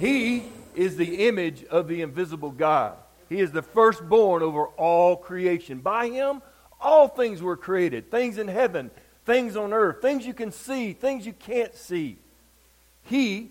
He is the image of the invisible God. He is the firstborn over all creation. By Him, all things were created. Things in heaven, things on earth, things you can see, things you can't see. He,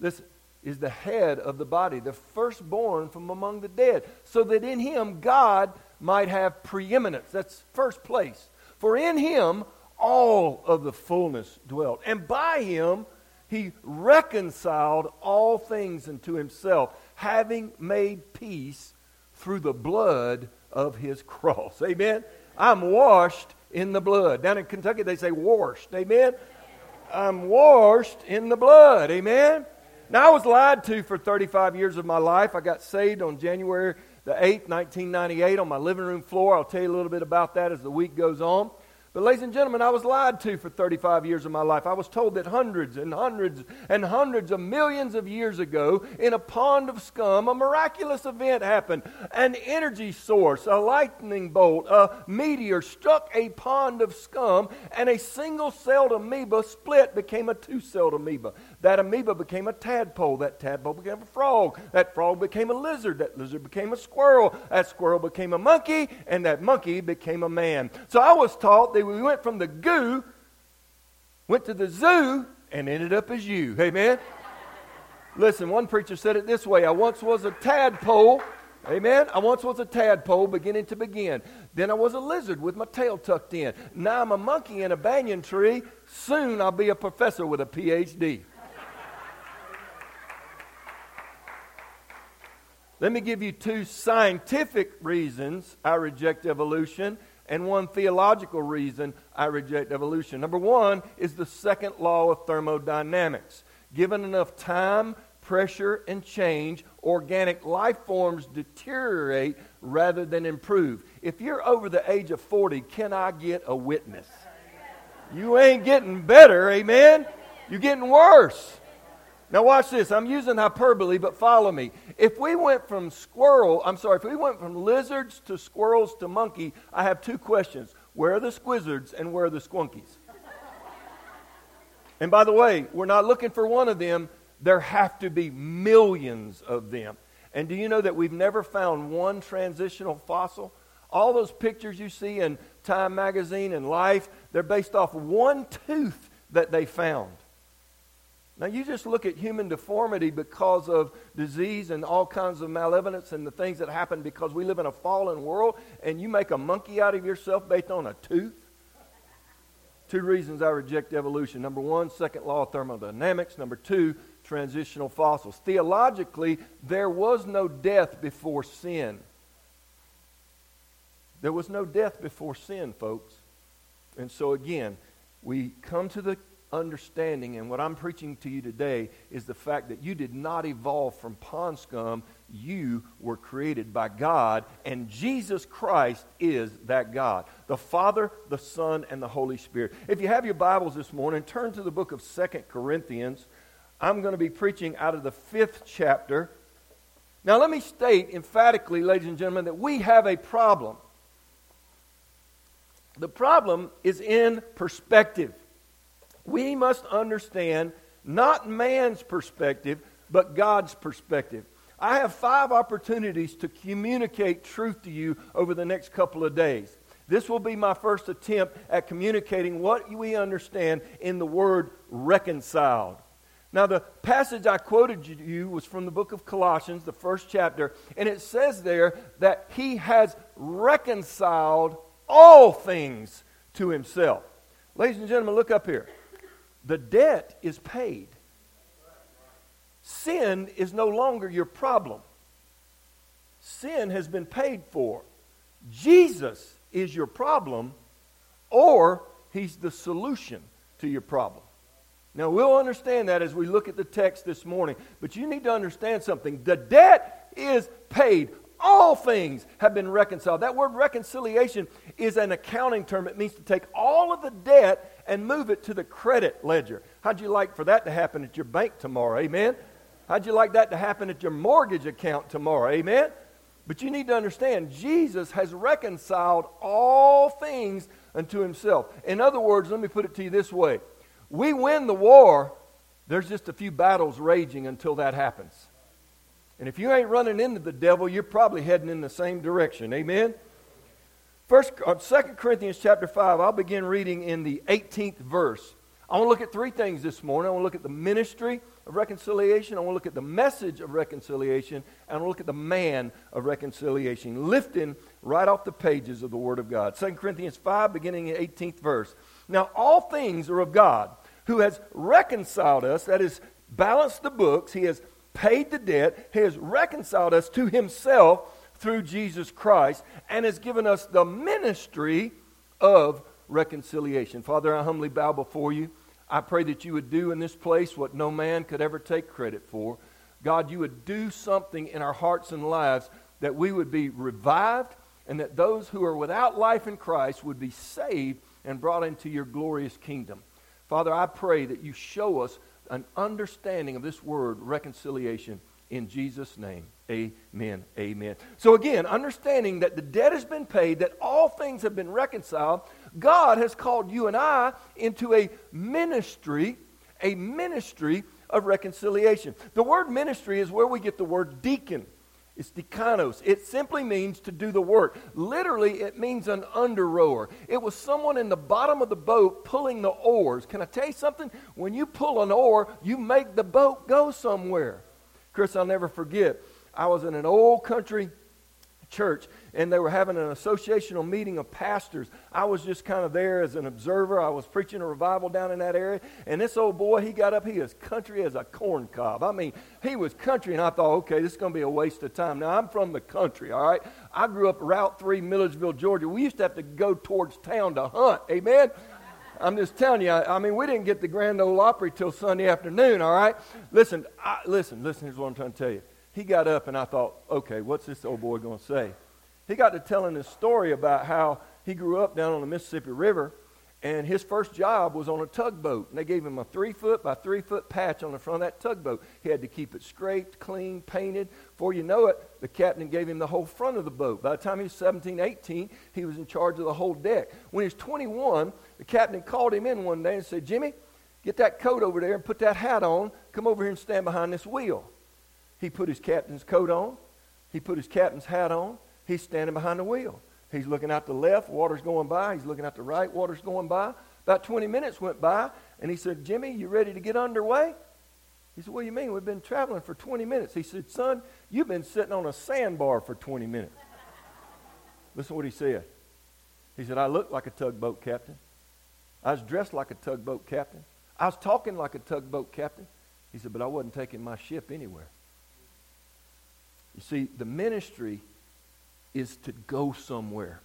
listen, is the head of the body, the firstborn from among the dead, so that in Him God might have preeminence. That's first place. For in Him all of the fullness dwelt, and by Him He reconciled all things unto Himself, having made peace through the blood of His cross. Amen? I'm washed in the blood. Down in Kentucky they say washed. Amen? I'm washed in the blood. Amen? Now, I was lied to for 35 years of my life. I got saved on January the 8th, 1998 on my living room floor. I'll tell you a little bit about that as the week goes on. But ladies and gentlemen, I was lied to for 35 years of my life. I was told that hundreds and hundreds and hundreds of millions of years ago, in a pond of scum, a miraculous event happened. An energy source, a lightning bolt, a meteor struck a pond of scum, and a single-celled amoeba split, became a two-celled amoeba. That amoeba became a tadpole. That tadpole became a frog. That frog became a lizard. That lizard became a squirrel. That squirrel became a monkey. And that monkey became a man. So I was taught that we went from the goo, went to the zoo, and ended up as you. Amen? Listen, one preacher said it this way. I once was a tadpole. Amen? I once was a tadpole beginning to begin. Then I was a lizard with my tail tucked in. Now I'm a monkey in a banyan tree. Soon I'll be a professor with a Ph.D. Let me give you two scientific reasons I reject evolution and one theological reason I reject evolution. Number one is the second law of thermodynamics. Given enough time, pressure, and change, organic life forms deteriorate rather than improve. If you're over the age of 40, can I get a witness? You ain't getting better, amen? You're getting worse. Now watch this. I'm using hyperbole, but follow me. If we went from lizards to squirrels to monkey, I have two questions. Where are the squizzards and where are the squonkies? And by the way, we're not looking for one of them. There have to be millions of them. And do you know that we've never found one transitional fossil? All those pictures you see in Time magazine and Life, they're based off one tooth that they found. Now, you just look at human deformity because of disease and all kinds of malevolence and the things that happen because we live in a fallen world, and you make a monkey out of yourself based on a tooth? Two reasons I reject evolution. Number one, second law of thermodynamics. Number two, transitional fossils. Theologically, there was no death before sin. There was no death before sin, folks. And so again, we come to the understanding, and what I'm preaching to you today is the fact that you did not evolve from pond scum. You were created by God, and Jesus Christ is that God, the Father, the Son, and the Holy Spirit. If you have your Bibles this morning, turn to the book of 2 Corinthians. I'm going to be preaching out of the 5th chapter. Now let me state emphatically, ladies and gentlemen, that we have a problem. The problem is in perspective. We must understand not man's perspective, but God's perspective. I have 5 opportunities to communicate truth to you over the next couple of days. This will be my first attempt at communicating what we understand in the word reconciled. Now, the passage I quoted you was from the book of Colossians, the 1st chapter, and it says there that He has reconciled all things to Himself. Ladies and gentlemen, look up here. The debt is paid. Sin is no longer your problem. Sin has been paid for. Jesus is your problem, or He's the solution to your problem. Now, we'll understand that as we look at the text this morning, but you need to understand something. The debt is paid. All things have been reconciled. That word reconciliation is an accounting term. It means to take all of the debt and move it to the credit ledger. How'd you like for that to happen at your bank tomorrow? Amen? How'd you like that to happen at your mortgage account tomorrow? Amen? But you need to understand, Jesus has reconciled all things unto Himself. In other words, let me put it to you this way. We win the war, There's just a few battles raging until that happens. And if you ain't running into the devil, you're probably heading in the same direction. Amen? 2 Corinthians chapter 5, I'll begin reading in the 18th verse. I want to look at three things this morning. I want to look at the ministry of reconciliation. I want to look at the message of reconciliation. And I want to look at the man of reconciliation, lifting right off the pages of the Word of God. 2 Corinthians 5, beginning in the 18th verse. Now, all things are of God, who has reconciled us, that is, balanced the books. He has paid the debt. He has reconciled us to Himself through Jesus Christ, and has given us the ministry of reconciliation. Father, I humbly bow before you. I pray that you would do in this place what no man could ever take credit for. God, you would do something in our hearts and lives that we would be revived, and that those who are without life in Christ would be saved and brought into your glorious kingdom. Father, I pray that you show us an understanding of this word, reconciliation, in Jesus' name. Amen. Amen. So again, understanding that the debt has been paid, that all things have been reconciled, God has called you and I into a ministry of reconciliation. The word ministry is where we get the word deacon. It's decanos. It simply means to do the work. Literally, it means an under-rower. It was someone in the bottom of the boat pulling the oars. Can I tell you something? When you pull an oar, you make the boat go somewhere. Chris, I'll never forget, I was in an old country church, and they were having an associational meeting of pastors. I was just kind of there as an observer. I was preaching a revival down in that area, and this old boy, he got up, he was country as a corn cob. I mean, he was country, and I thought, okay, this is going to be a waste of time. Now, I'm from the country, all right? I grew up Route 3, Milledgeville, Georgia. We used to have to go towards town to hunt, amen? I'm just telling you, I mean, we didn't get the Grand Ole Opry till Sunday afternoon, all right? Listen, here's what I'm trying to tell you. He got up, and I thought, okay, what's this old boy going to say? He got to telling his story about how he grew up down on the Mississippi River, and his first job was on a tugboat. And they gave him a 3-foot by 3-foot patch on the front of that tugboat. He had to keep it scraped, clean, painted. Before you know it, the captain gave him the whole front of the boat. By the time he was 17, 18, he was in charge of the whole deck. When he was 21, the captain called him in one day and said, Jimmy, get that coat over there and put that hat on. Come over here and stand behind this wheel. He put his captain's coat on. He put his captain's hat on. He's standing behind the wheel. He's looking out to the left. Water's going by. He's looking out to the right. Water's going by. About 20 minutes went by, and he said, Jimmy, you ready to get underway? He said, what do you mean? We've been traveling for 20 minutes. He said, son, you've been sitting on a sandbar for 20 minutes. Listen to what he said. He said, I looked like a tugboat captain. I was dressed like a tugboat captain. I was talking like a tugboat captain. He said, but I wasn't taking my ship anywhere. You see, the ministry is to go somewhere.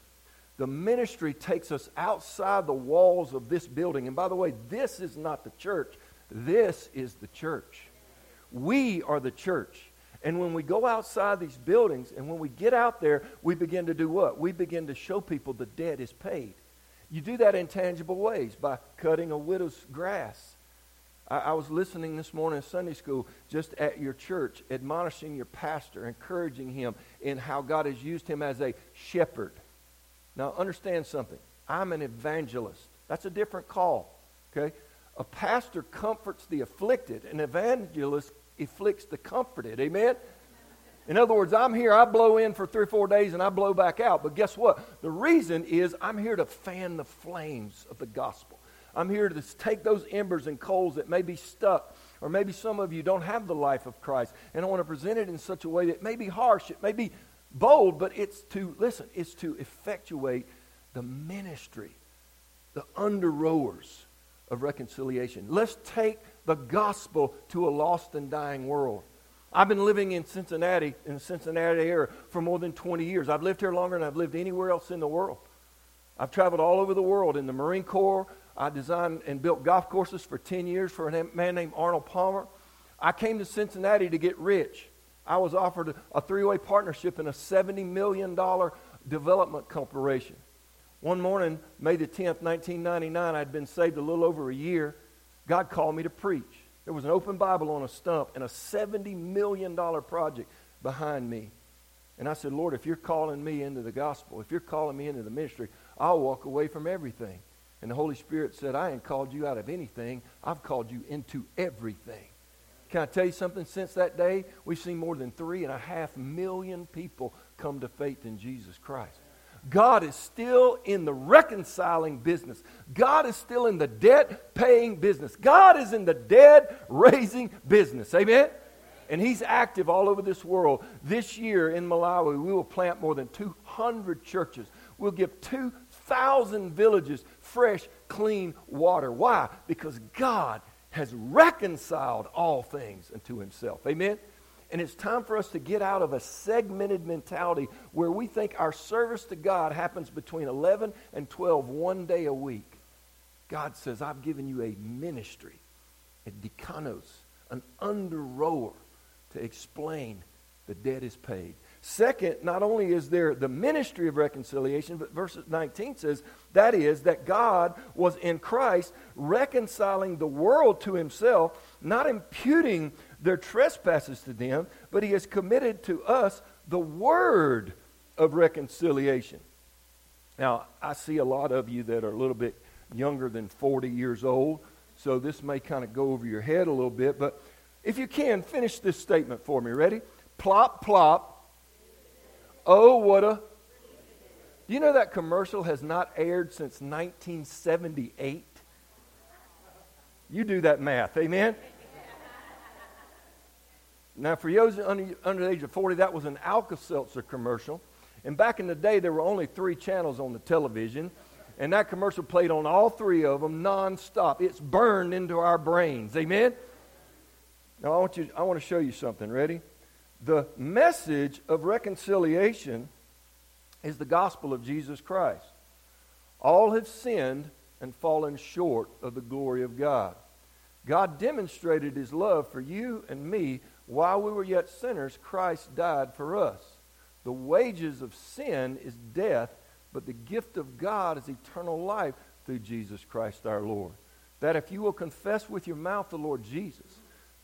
The ministry takes us outside the walls of this building. And by the way, this is not the church. This is the church. We are the church. And when we go outside these buildings, and when we get out there, we begin to do what? We begin to show people the debt is paid. You do that in tangible ways, by cutting a widow's grass. I was listening this morning in Sunday school, just at your church, admonishing your pastor, encouraging him in how God has used him as a shepherd. Now, understand something. I'm an evangelist. That's a different call, okay? A pastor comforts the afflicted. An evangelist afflicts the comforted, amen? In other words, I'm here, I blow in for 3 or 4 days, and I blow back out. But guess what? The reason is I'm here to fan the flames of the gospel. I'm here to take those embers and coals that may be stuck, or maybe some of you don't have the life of Christ, and I want to present it in such a way that it may be harsh, it may be bold, but it's to, listen, it's to effectuate the ministry, the under-rowers of reconciliation. Let's take the gospel to a lost and dying world. I've been living in Cincinnati, in the Cincinnati area, for more than 20 years. I've lived here longer than I've lived anywhere else in the world. I've traveled all over the world in the Marine Corps. I designed and built golf courses for 10 years for a man named Arnold Palmer. I came to Cincinnati to get rich. I was offered a three-way partnership in a $70 million development corporation. One morning, May the 10th, 1999, I'd been saved a little over a year. God called me to preach. There was an open Bible on a stump and a $70 million project behind me. And I said, Lord, if you're calling me into the gospel, if you're calling me into the ministry, I'll walk away from everything. And the Holy Spirit said, I ain't called you out of anything. I've called you into everything. Can I tell you something? Since that day, we've seen more than 3.5 million people come to faith in Jesus Christ. God is still in the reconciling business. God is still in the debt-paying business. God is in the dead-raising business. Amen? And He's active all over this world. This year in Malawi, we will plant more than 200 churches. We'll give 2,000 villages fresh, clean water. Why? Because God has reconciled all things unto Himself. Amen? And it's time for us to get out of a segmented mentality where we think our service to God happens between 11 and 12 one day a week. God says, I've given you a ministry, a decanos, an under-rower to explain the debt is paid. Second, not only is there the ministry of reconciliation, but verse 19 says, that is, that God was in Christ reconciling the world to Himself, not imputing their trespasses to them, but He has committed to us the word of reconciliation. Now, I see a lot of you that are a little bit younger than 40 years old, so this may kind of go over your head a little bit, but if you can, finish this statement for me. Ready? Plop, plop. Oh, what a... Do you know that commercial has not aired since 1978? You do that math, amen? Now, for those under the age of 40, that was an Alka-Seltzer commercial. And back in the day, there were only 3 channels on the television. And that commercial played on all 3 of them nonstop. It's burned into our brains, amen? Now, I want to show you something. Ready? The message of reconciliation is the gospel of Jesus Christ. All have sinned and fallen short of the glory of God. God demonstrated His love for you and me. While we were yet sinners, Christ died for us. The wages of sin is death, but the gift of God is eternal life through Jesus Christ our Lord. That if you will confess with your mouth the Lord Jesus,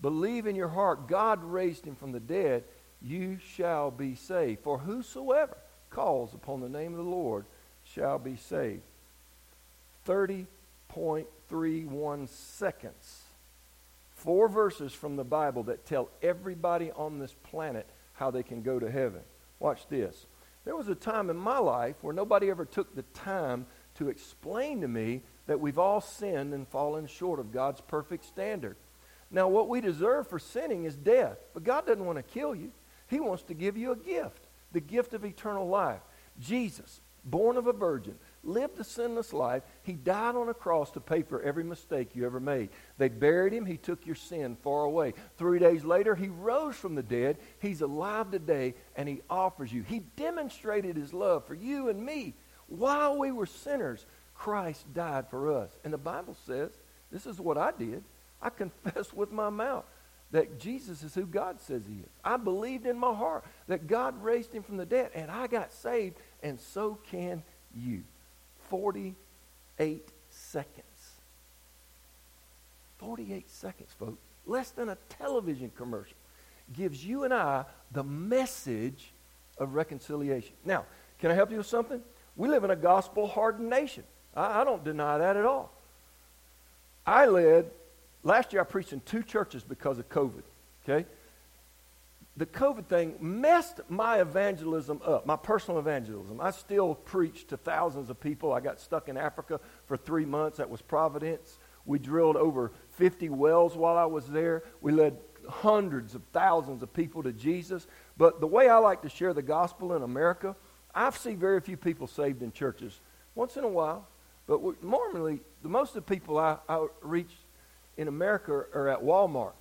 believe in your heart God raised Him from the dead, you shall be saved. For whosoever calls upon the name of the Lord shall be saved. 30.31 seconds. 4 verses from the Bible that tell everybody on this planet how they can go to heaven. Watch this. There was a time in my life where nobody ever took the time to explain to me that we've all sinned and fallen short of God's perfect standard. Now, what we deserve for sinning is death, but God doesn't want to kill you. He wants to give you a gift, the gift of eternal life. Jesus, born of a virgin, lived a sinless life. He died on a cross to pay for every mistake you ever made. They buried Him. He took your sin far away. 3 days later, He rose from the dead. He's alive today, and He offers you. He demonstrated His love for you and me. While we were sinners, Christ died for us. And the Bible says, this is what I did. I confess with my mouth that Jesus is who God says He is. I believed in my heart that God raised Him from the dead, and I got saved, and so can you. 48 seconds. 48 seconds, folks. Less than a television commercial gives you and I the message of reconciliation. Now, can I help you with something? We live in a gospel-hardened nation. I don't deny that at all. Last year I preached in 2 churches because of COVID, okay? The COVID thing messed my evangelism up, my personal evangelism. I still preach to thousands of people. I got stuck in Africa for 3 months. That was Providence. We drilled over 50 wells while I was there. We led hundreds of thousands of people to Jesus. But the way I like to share the gospel in America, I've seen very few people saved in churches. Once in a while, but normally, most of the people I reach in America are at Walmart.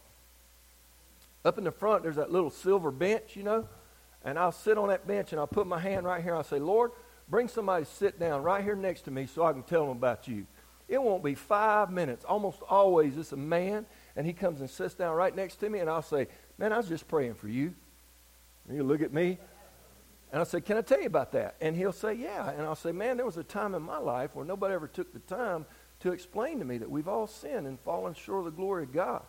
Up in the front, there's that little silver bench, you know, and I'll sit on that bench and I'll put my hand right here and I'll say, Lord, bring somebody to sit down right here next to me so I can tell them about you. It won't be 5 minutes. Almost always it's a man, and he comes and sits down right next to me, and I'll say, man, I was just praying for you. And he'll look at me, and I'll say, can I tell you about that? And he'll say, yeah. And I'll say, man, there was a time in my life where nobody ever took the time to explain to me that we've all sinned and fallen short of the glory of God.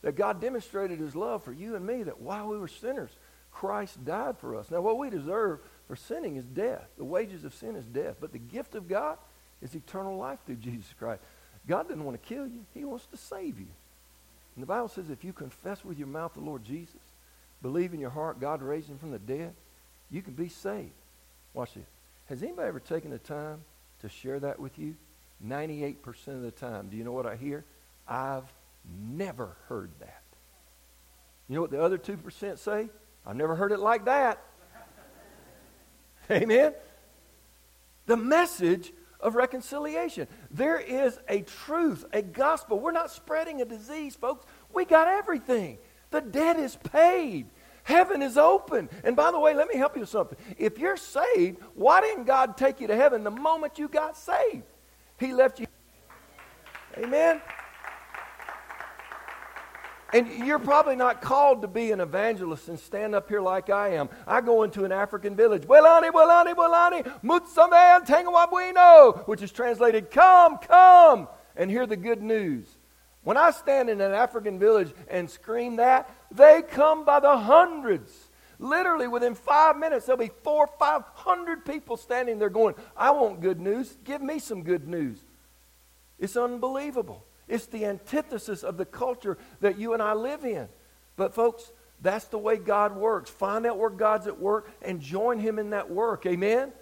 That God demonstrated His love for you and me, that while we were sinners, Christ died for us. Now, what we deserve for sinning is death. The wages of sin is death. But the gift of God is eternal life through Jesus Christ. God didn't want to kill you. He wants to save you. And the Bible says if you confess with your mouth the Lord Jesus, believe in your heart God raised him from the dead, you can be saved. Watch this. Has anybody ever taken the time to share that with you? 98% of the time. Do you know what I hear? I've never heard that. You know what the other 2% say? I've never heard it like that. Amen? The message of reconciliation. There is a truth, a gospel. We're not spreading a disease, folks. We got everything. The debt is paid. Heaven is open. And by the way, let me help you with something. If you're saved, why didn't God take you to heaven the moment you got saved? He left you. Amen? And you're probably not called to be an evangelist and stand up here like I am. I go into an African village. Welani, welani, welani, mutsaman, tangawabwino, which is translated, come, come, and hear the good news. When I stand in an African village and scream that, they come by the hundreds. Literally within 5 minutes, there'll be 400 or 500 people standing there going, I want good news. Give me some good news. It's unbelievable. It's the antithesis of the culture that you and I live in. But folks, that's the way God works. Find out where God's at work and join him in that work. Amen?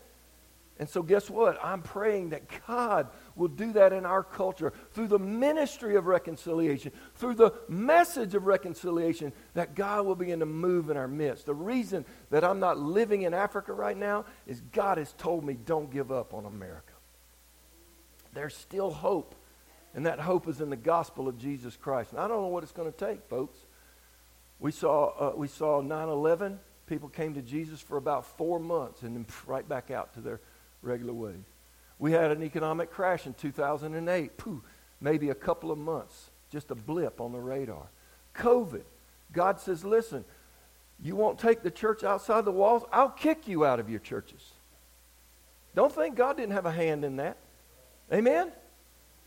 And so guess what? I'm praying that God will do that in our culture through the ministry of reconciliation, through the message of reconciliation, that God will begin to move in our midst. The reason that I'm not living in Africa right now is God has told me don't give up on America. There's still hope. And that hope is in the gospel of Jesus Christ. And I don't know what it's going to take, folks. We saw 9/11. People came to Jesus for about 4 months and then right back out to their regular ways. We had an economic crash in 2008. Maybe a couple of months. Just a blip on the radar. COVID. God says, listen, you won't take the church outside the walls? I'll kick you out of your churches. Don't think God didn't have a hand in that. Amen?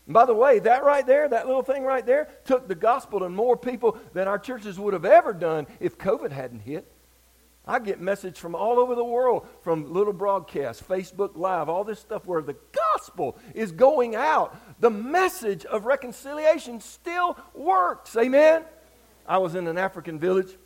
And by the way, that right there, that little thing right there, took the gospel to more people than our churches would have ever done if COVID hadn't hit. I get messages from all over the world, from little broadcasts, Facebook Live, all this stuff where the gospel is going out. The message of reconciliation still works. Amen? I was in an African village,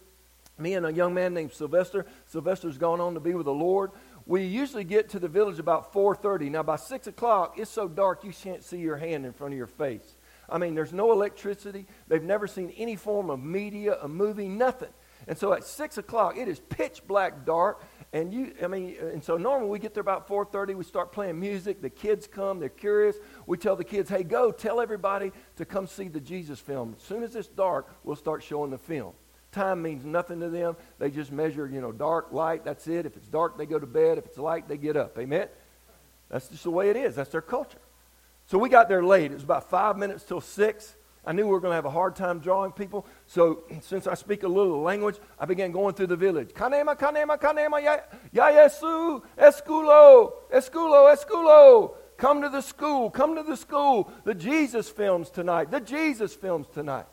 me and a young man named Sylvester. Sylvester's gone on to be with the Lord. We usually get to the village about 4:30. Now, by 6 o'clock, it's so dark you can't see your hand in front of your face. I mean, there's no electricity. They've never seen any form of media, a movie, nothing. And so at 6 o'clock, it is pitch black dark. And so normally we get there about 4:30. We start playing music. The kids come. They're curious. We tell the kids, hey, go tell everybody to come see the Jesus film. As soon as it's dark, we'll start showing the film. Time means nothing to them. They just measure, dark, light, that's it. If it's dark, they go to bed. If it's light, they get up. Amen? That's just the way it is. That's their culture. So we got there late. It was about 5 minutes till 6. I knew we were going to have a hard time drawing people. So since I speak a little language, I began going through the village. Kanema, kanema, kanema, yayesu, eskulo, eskulo, eskulo. Come to the school. Come to the school. The Jesus film's tonight. The Jesus film's tonight.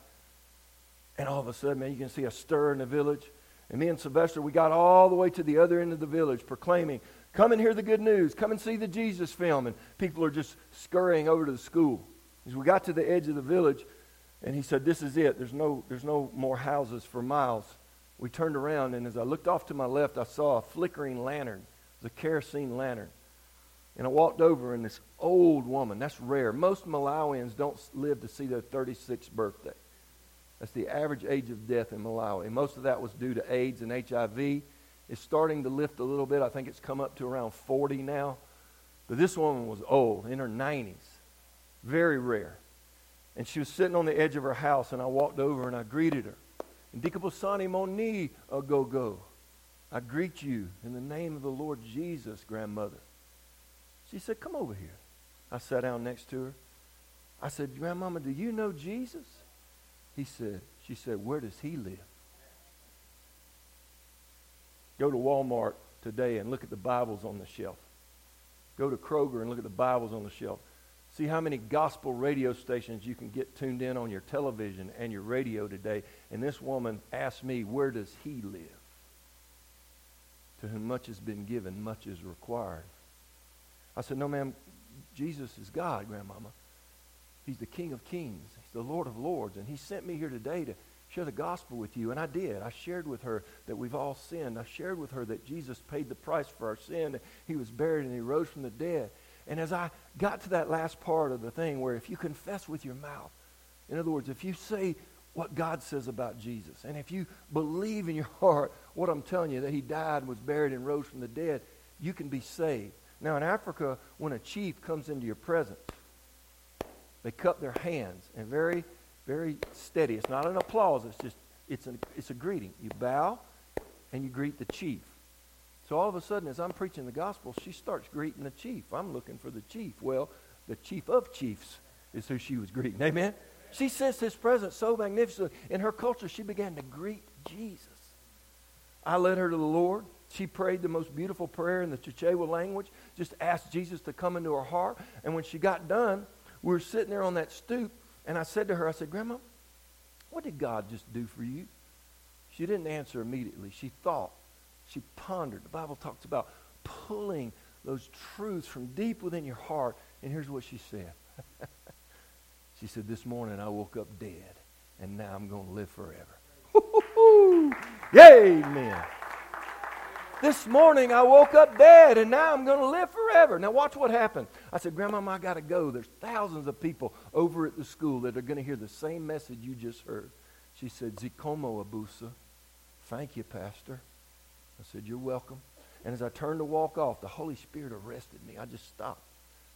And all of a sudden, man, you can see a stir in the village. And me and Sylvester, we got all the way to the other end of the village proclaiming, come and hear the good news. Come and see the Jesus film. And people are just scurrying over to the school. As we got to the edge of the village, and he said, this is it. There's no more houses for miles. We turned around, and as I looked off to my left, I saw a flickering lantern. It was a kerosene lantern. And I walked over, and this old woman, that's rare. Most Malawians don't live to see their 36th birthday. That's the average age of death in Malawi. And most of that was due to AIDS and HIV. It's starting to lift a little bit. I think it's come up to around 40 now. But this woman was old, in her 90s. Very rare. And she was sitting on the edge of her house, and I walked over and I greeted her. Ndikabusani moni agogo. I greet you in the name of the Lord Jesus, grandmother. She said, come over here. I sat down next to her. I said, Grandmama, do you know Jesus? She said, where does he live? Go to Walmart today and look at the Bibles on the shelf. Go to Kroger and look at the Bibles on the shelf. See how many gospel radio stations you can get tuned in on your television and your radio today. And this woman asked me, where does he live? To whom much has been given, much is required. I said, no, ma'am, Jesus is God, Grandmama. He's the King of Kings. He's the Lord of Lords. And he sent me here today to share the gospel with you. And I did. I shared with her that we've all sinned. I shared with her that Jesus paid the price for our sin. He was buried and he rose from the dead. And as I got to that last part of the thing where if you confess with your mouth, in other words, if you say what God says about Jesus, and if you believe in your heart what I'm telling you, that he died and was buried and rose from the dead, you can be saved. Now in Africa, when a chief comes into your presence, they cup their hands and very, very steady. It's not an applause. It's just, it's a greeting. You bow and you greet the chief. So all of a sudden, as I'm preaching the gospel, she starts greeting the chief. I'm looking for the chief. Well, the chief of chiefs is who she was greeting. Amen? She sensed his presence so magnificently. In her culture, she began to greet Jesus. I led her to the Lord. She prayed the most beautiful prayer in the Chichewa language, just asked Jesus to come into her heart. And when she got done, we were sitting there on that stoop, and I said to her, I said, Grandma, what did God just do for you? She didn't answer immediately. She thought. She pondered. The Bible talks about pulling those truths from deep within your heart. And here's what she said. She said, this morning I woke up dead, and now I'm going to live forever. Yay, amen. This morning I woke up dead, and now I'm going to live forever. Now watch what happened. I said, Grandmama, I got to go. There's thousands of people over at the school that are going to hear the same message you just heard. She said, Zikomo Abusa, thank you, Pastor. I said, you're welcome. And as I turned to walk off, the Holy Spirit arrested me. I just stopped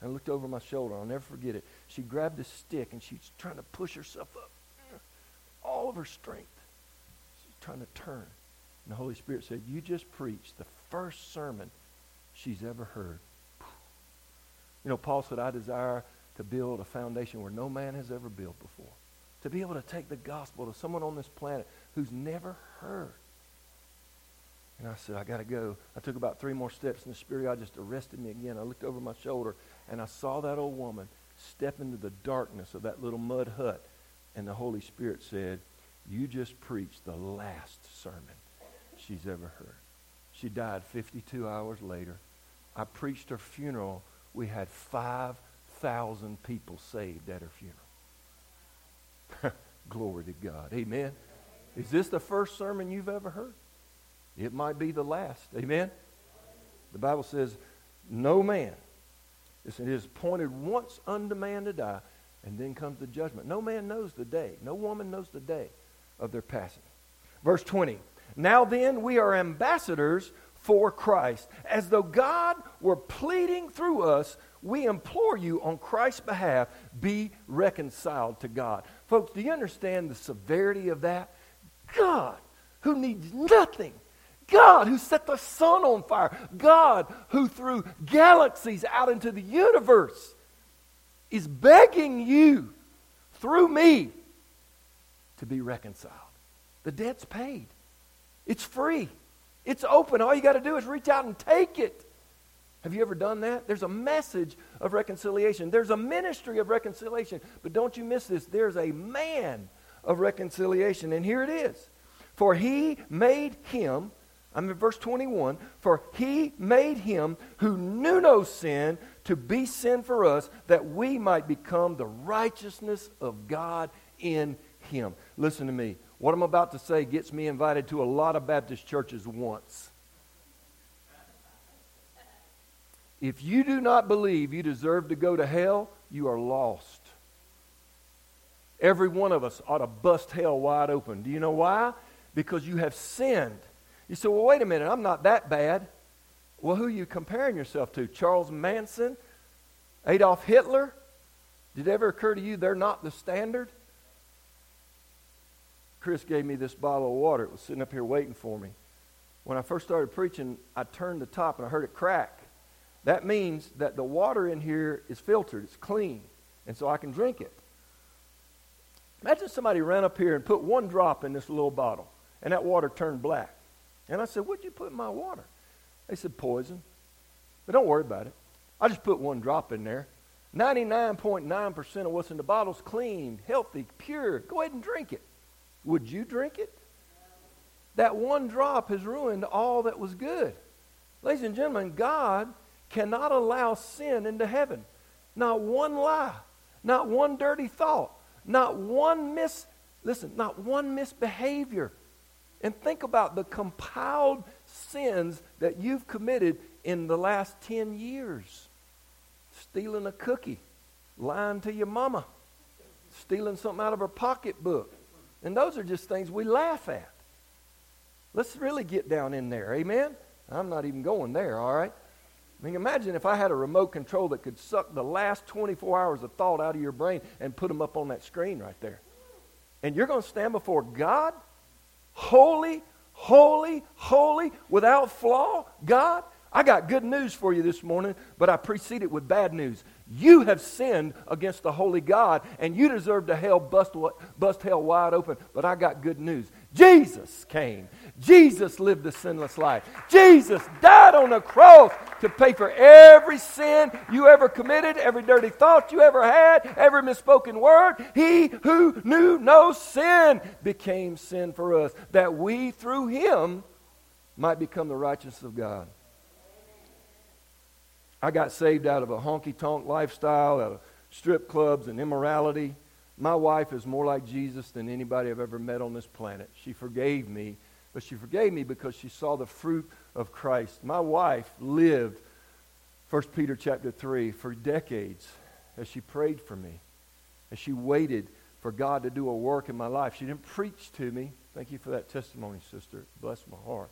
and looked over my shoulder. I'll never forget it. She grabbed a stick, and she's trying to push herself up. All of her strength. She's trying to turn. And the Holy Spirit said, you just preached the first sermon she's ever heard. You know, Paul said, I desire to build a foundation where no man has ever built before. To be able to take the gospel to someone on this planet who's never heard. And I said, I got to go. I took about 3 more steps, and the Spirit of God just arrested me again. I looked over my shoulder, and I saw that old woman step into the darkness of that little mud hut. And the Holy Spirit said, you just preached the last sermon she's ever heard. She died 52 hours later. I preached her funeral. We had 5,000 people saved at her funeral. Glory to God. Amen. Is this the first sermon you've ever heard? It might be the last. Amen? The Bible says, no man. It is appointed once unto man to die, and then comes the judgment. No man knows the day. No woman knows the day of their passing. Verse 20. Now then, we are ambassadors for Christ. As though God were pleading through us, we implore you on Christ's behalf, be reconciled to God. Folks, do you understand the severity of that? God, who needs nothing. God who set the sun on fire. God who threw galaxies out into the universe is begging you through me to be reconciled. The debt's paid. It's free. It's open. All you got to do is reach out and take it. Have you ever done that? There's a message of reconciliation. There's a ministry of reconciliation. But don't you miss this. There's a man of reconciliation. And here it is. For he made him... I'm in verse 21. For he made him who knew no sin to be sin for us, that we might become the righteousness of God in him. Listen to me. What I'm about to say gets me invited to a lot of Baptist churches once. If you do not believe you deserve to go to hell, you are lost. Every one of us ought to bust hell wide open. Do you know why? Because you have sinned. You say, well, wait a minute, I'm not that bad. Well, who are you comparing yourself to? Charles Manson? Adolf Hitler? Did it ever occur to you they're not the standard? Chris gave me this bottle of water. It was sitting up here waiting for me. When I first started preaching, I turned the top and I heard it crack. That means that the water in here is filtered. It's clean. And so I can drink it. Imagine somebody ran up here and put one drop in this little bottle. And that water turned black. And I said, what'd you put in my water? They said, poison. But don't worry about it. I just put one drop in there. 99.9% of what's in the bottle's clean, healthy, pure. Go ahead and drink it. Would you drink it? That one drop has ruined all that was good. Ladies and gentlemen, God cannot allow sin into heaven. Not one lie. Not one dirty thought. Not one not one misbehavior. And think about the compiled sins that you've committed in the last 10 years. Stealing a cookie, lying to your mama, stealing something out of her pocketbook. And those are just things we laugh at. Let's really get down in there, amen? I'm not even going there, all right? I mean, imagine if I had a remote control that could suck the last 24 hours of thought out of your brain and put them up on that screen right there. And you're going to stand before God, holy, holy, holy, without flaw. God, I got good news for you this morning, but I precede it with bad news. You have sinned against the holy God, and you deserve to hell bust hell wide open. But I got good news. Jesus came. Jesus lived a sinless life. Jesus died on the cross to pay for every sin you ever committed, every dirty thought you ever had, every misspoken word. He who knew no sin became sin for us, that we through him might become the righteousness of God. I got saved out of a honky-tonk lifestyle, out of strip clubs and immorality. My wife is more like Jesus than anybody I've ever met on this planet. She forgave me, but she forgave me because she saw the fruit of Christ. My wife lived, 1 Peter chapter 3, for decades as she prayed for me, as she waited for God to do a work in my life. She didn't preach to me. Thank you for that testimony, sister. It blessed my heart.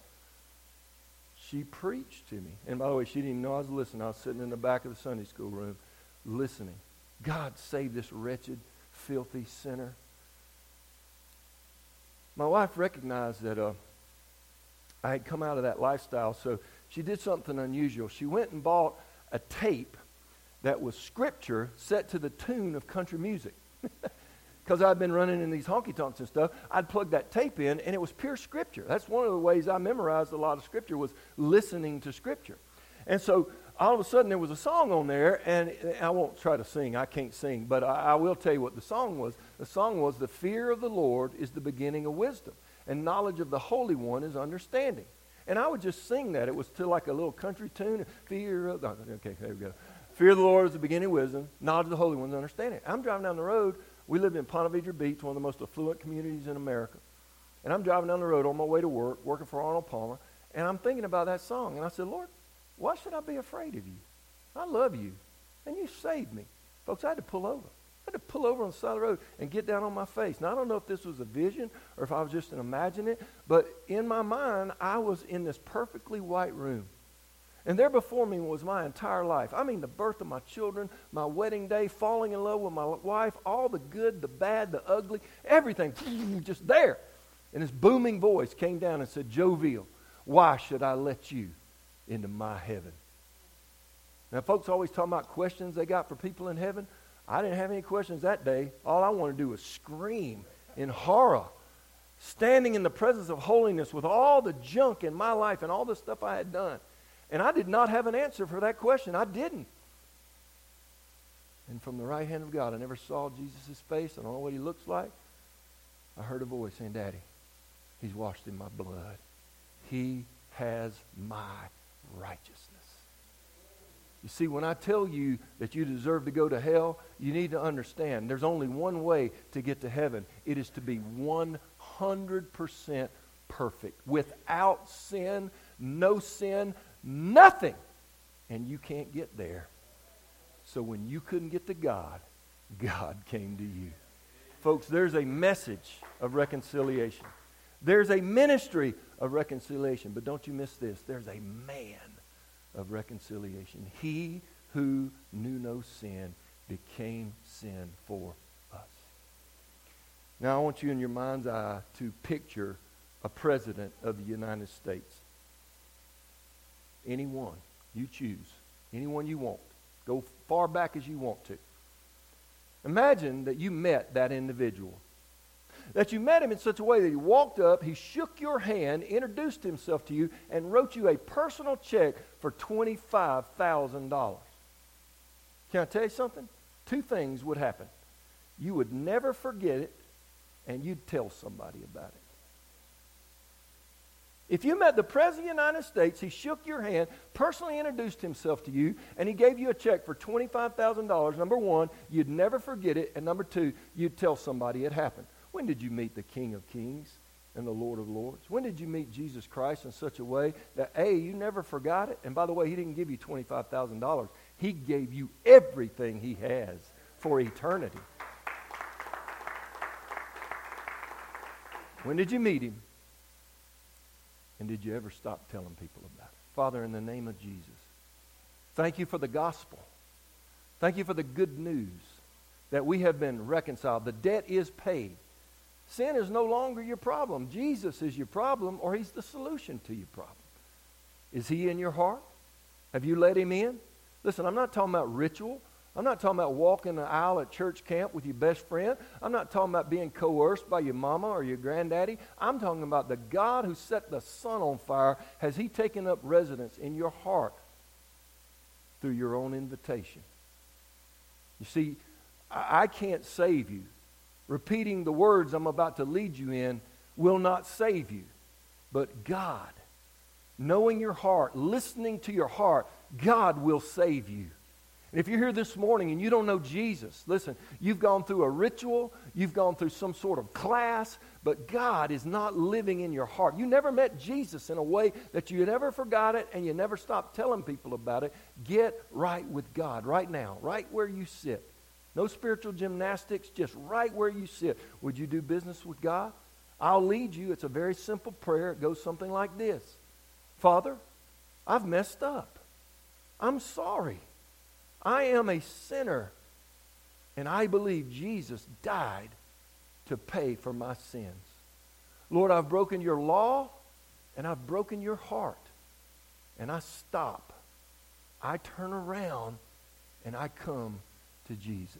She preached to me. And by the way, she didn't even know I was listening. I was sitting in the back of the Sunday school room listening. God save this wretched, filthy sinner. My wife recognized that I had come out of that lifestyle, so she did something unusual. She went and bought a tape that was scripture set to the tune of country music. Because I'd been running in these honky-tonks and stuff, I'd plug that tape in, and it was pure scripture. That's one of the ways I memorized a lot of scripture, was listening to scripture. And so all of a sudden there was a song on there, and I won't try to sing. I can't sing, but I will tell you what the song was. The song was, "The fear of the Lord is the beginning of wisdom, and knowledge of the Holy One is understanding." And I would just sing that. It was to like a little country tune. Okay, there we go. Fear of the Lord is the beginning of wisdom, knowledge of the Holy One is understanding. I'm driving down the road. We lived in Ponte Vedra Beach, one of the most affluent communities in America. And I'm driving down the road on my way to work, working for Arnold Palmer, and I'm thinking about that song. And I said, Lord, why should I be afraid of you? I love you, and you saved me. Folks, I had to pull over. I had to pull over on the side of the road and get down on my face. Now, I don't know if this was a vision or if I was just imagining it, but in my mind, I was in this perfectly white room. And there before me was my entire life. I mean, the birth of my children, my wedding day, falling in love with my wife, all the good, the bad, the ugly, everything, just there. And this booming voice came down and said, Jovial, why should I let you into my heaven? Now, folks always talk about questions they got for people in heaven. I didn't have any questions that day. All I wanted to do was scream in horror. Standing in the presence of holiness with all the junk in my life and all the stuff I had done. And I did not have an answer for that question. I didn't. And from the right hand of God, I never saw Jesus' face. I don't know what he looks like. I heard a voice saying, Daddy, he's washed in my blood. He has my righteousness. You see, when I tell you that you deserve to go to hell, you need to understand there's only one way to get to heaven. It is to be 100% perfect. Without sin, no sin, nothing. And you can't get there. So when you couldn't get to God, God came to you. Folks, there's a message of reconciliation. There's a ministry of reconciliation. But don't you miss this. There's a man of reconciliation. He who knew no sin became sin for us. Now I want you in your mind's eye to picture a president of the United States. Anyone you choose, anyone you want, go far back as you want to. Imagine that you met that individual, that you met him in such a way that he walked up, he shook your hand, introduced himself to you, and wrote you a personal check for $25,000. Can I tell you something? Two things would happen. You would never forget it, and you'd tell somebody about it. If you met the President of the United States, he shook your hand, personally introduced himself to you, and he gave you a check for $25,000, number one, you'd never forget it, and number two, you'd tell somebody it happened. When did you meet the King of Kings and the Lord of Lords? When did you meet Jesus Christ in such a way that, A, you never forgot it? And by the way, he didn't give you $25,000. He gave you everything he has for eternity. When did you meet him? And did you ever stop telling people about it? Father, in the name of Jesus, thank you for the gospel. Thank you for the good news that we have been reconciled. The debt is paid. Sin is no longer your problem. Jesus is your problem, or he's the solution to your problem. Is he in your heart? Have you let him in? Listen, I'm not talking about ritual. I'm not talking about walking the aisle at church camp with your best friend. I'm not talking about being coerced by your mama or your granddaddy. I'm talking about the God who set the sun on fire. Has he taken up residence in your heart through your own invitation? You see, I can't save you. Repeating the words I'm about to lead you in will not save you. But God, knowing your heart, listening to your heart, God will save you. If you're here this morning and you don't know Jesus, listen, you've gone through a ritual, you've gone through some sort of class, but God is not living in your heart. You never met Jesus in a way that you never forgot it and you never stopped telling people about it. Get right with God right now, right where you sit. No spiritual gymnastics, just right where you sit. Would you do business with God? I'll lead you. It's a very simple prayer. It goes something like this. Father, I've messed up. I'm sorry. I am a sinner, and I believe Jesus died to pay for my sins. Lord, I've broken your law, and I've broken your heart, and I stop. I turn around, and I come to Jesus.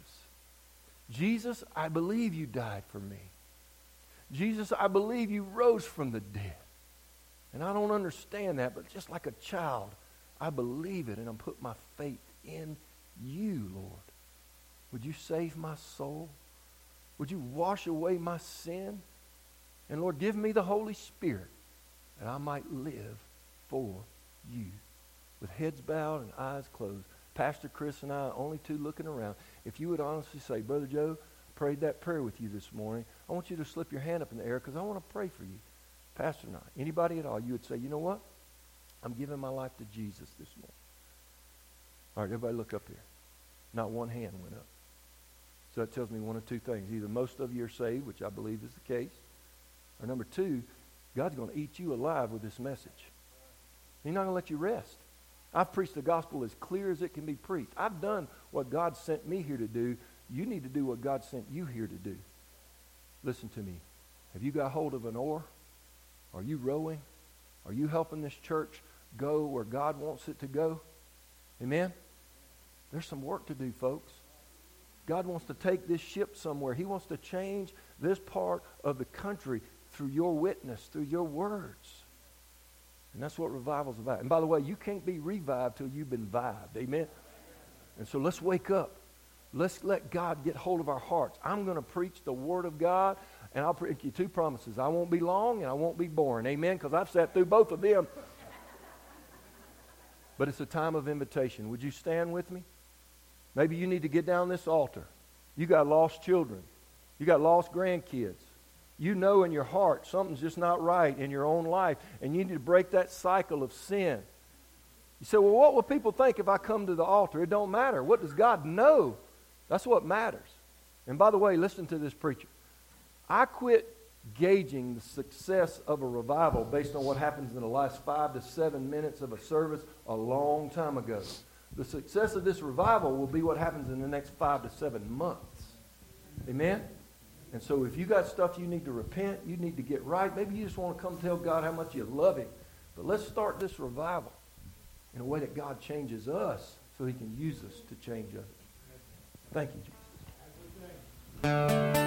Jesus, I believe you died for me. Jesus, I believe you rose from the dead. And I don't understand that, but just like a child, I believe it, and I put my faith in you, Lord. Would you save my soul? Would you wash away my sin? And Lord, give me the Holy Spirit that I might live for you. With heads bowed and eyes closed, Pastor Chris and I, only two looking around. If you would honestly say, Brother Joe, I prayed that prayer with you this morning. I want you to slip your hand up in the air because I want to pray for you. Pastor and I, anybody at all, you would say, you know what? I'm giving my life to Jesus this morning. All right, everybody look up here. Not one hand went up. So that tells me one of two things. Either most of you are saved, which I believe is the case, or number two, God's going to eat you alive with this message. He's not going to let you rest. I've preached the gospel as clear as it can be preached. I've done what God sent me here to do. You need to do what God sent you here to do. Listen to me. Have you got hold of an oar? Are you rowing? Are you helping this church go where God wants it to go? Amen? There's some work to do, folks. God wants to take this ship somewhere. He wants to change this part of the country through your witness, through your words. And that's what revival's about. And by the way, you can't be revived till you've been vived. Amen? And so let's wake up. Let's let God get hold of our hearts. I'm going to preach the Word of God, and I'll preach you two promises. I won't be long, and I won't be boring. Amen? Because I've sat through both of them. But it's a time of invitation. Would you stand with me? Maybe you need to get down this altar. You got lost children. You got lost grandkids. You know in your heart something's just not right in your own life, and you need to break that cycle of sin. You say, well, what will people think if I come to the altar? It don't matter. What does God know? That's what matters. And by the way, listen to this preacher. I quit gauging the success of a revival based on what happens in the last 5 to 7 minutes of a service a long time ago. The success of this revival will be what happens in the next 5 to 7 months. Amen? And so if you got stuff you need to repent, you need to get right, maybe you just want to come tell God how much you love him. But let's start this revival in a way that God changes us so he can use us to change others. Thank you, Jesus.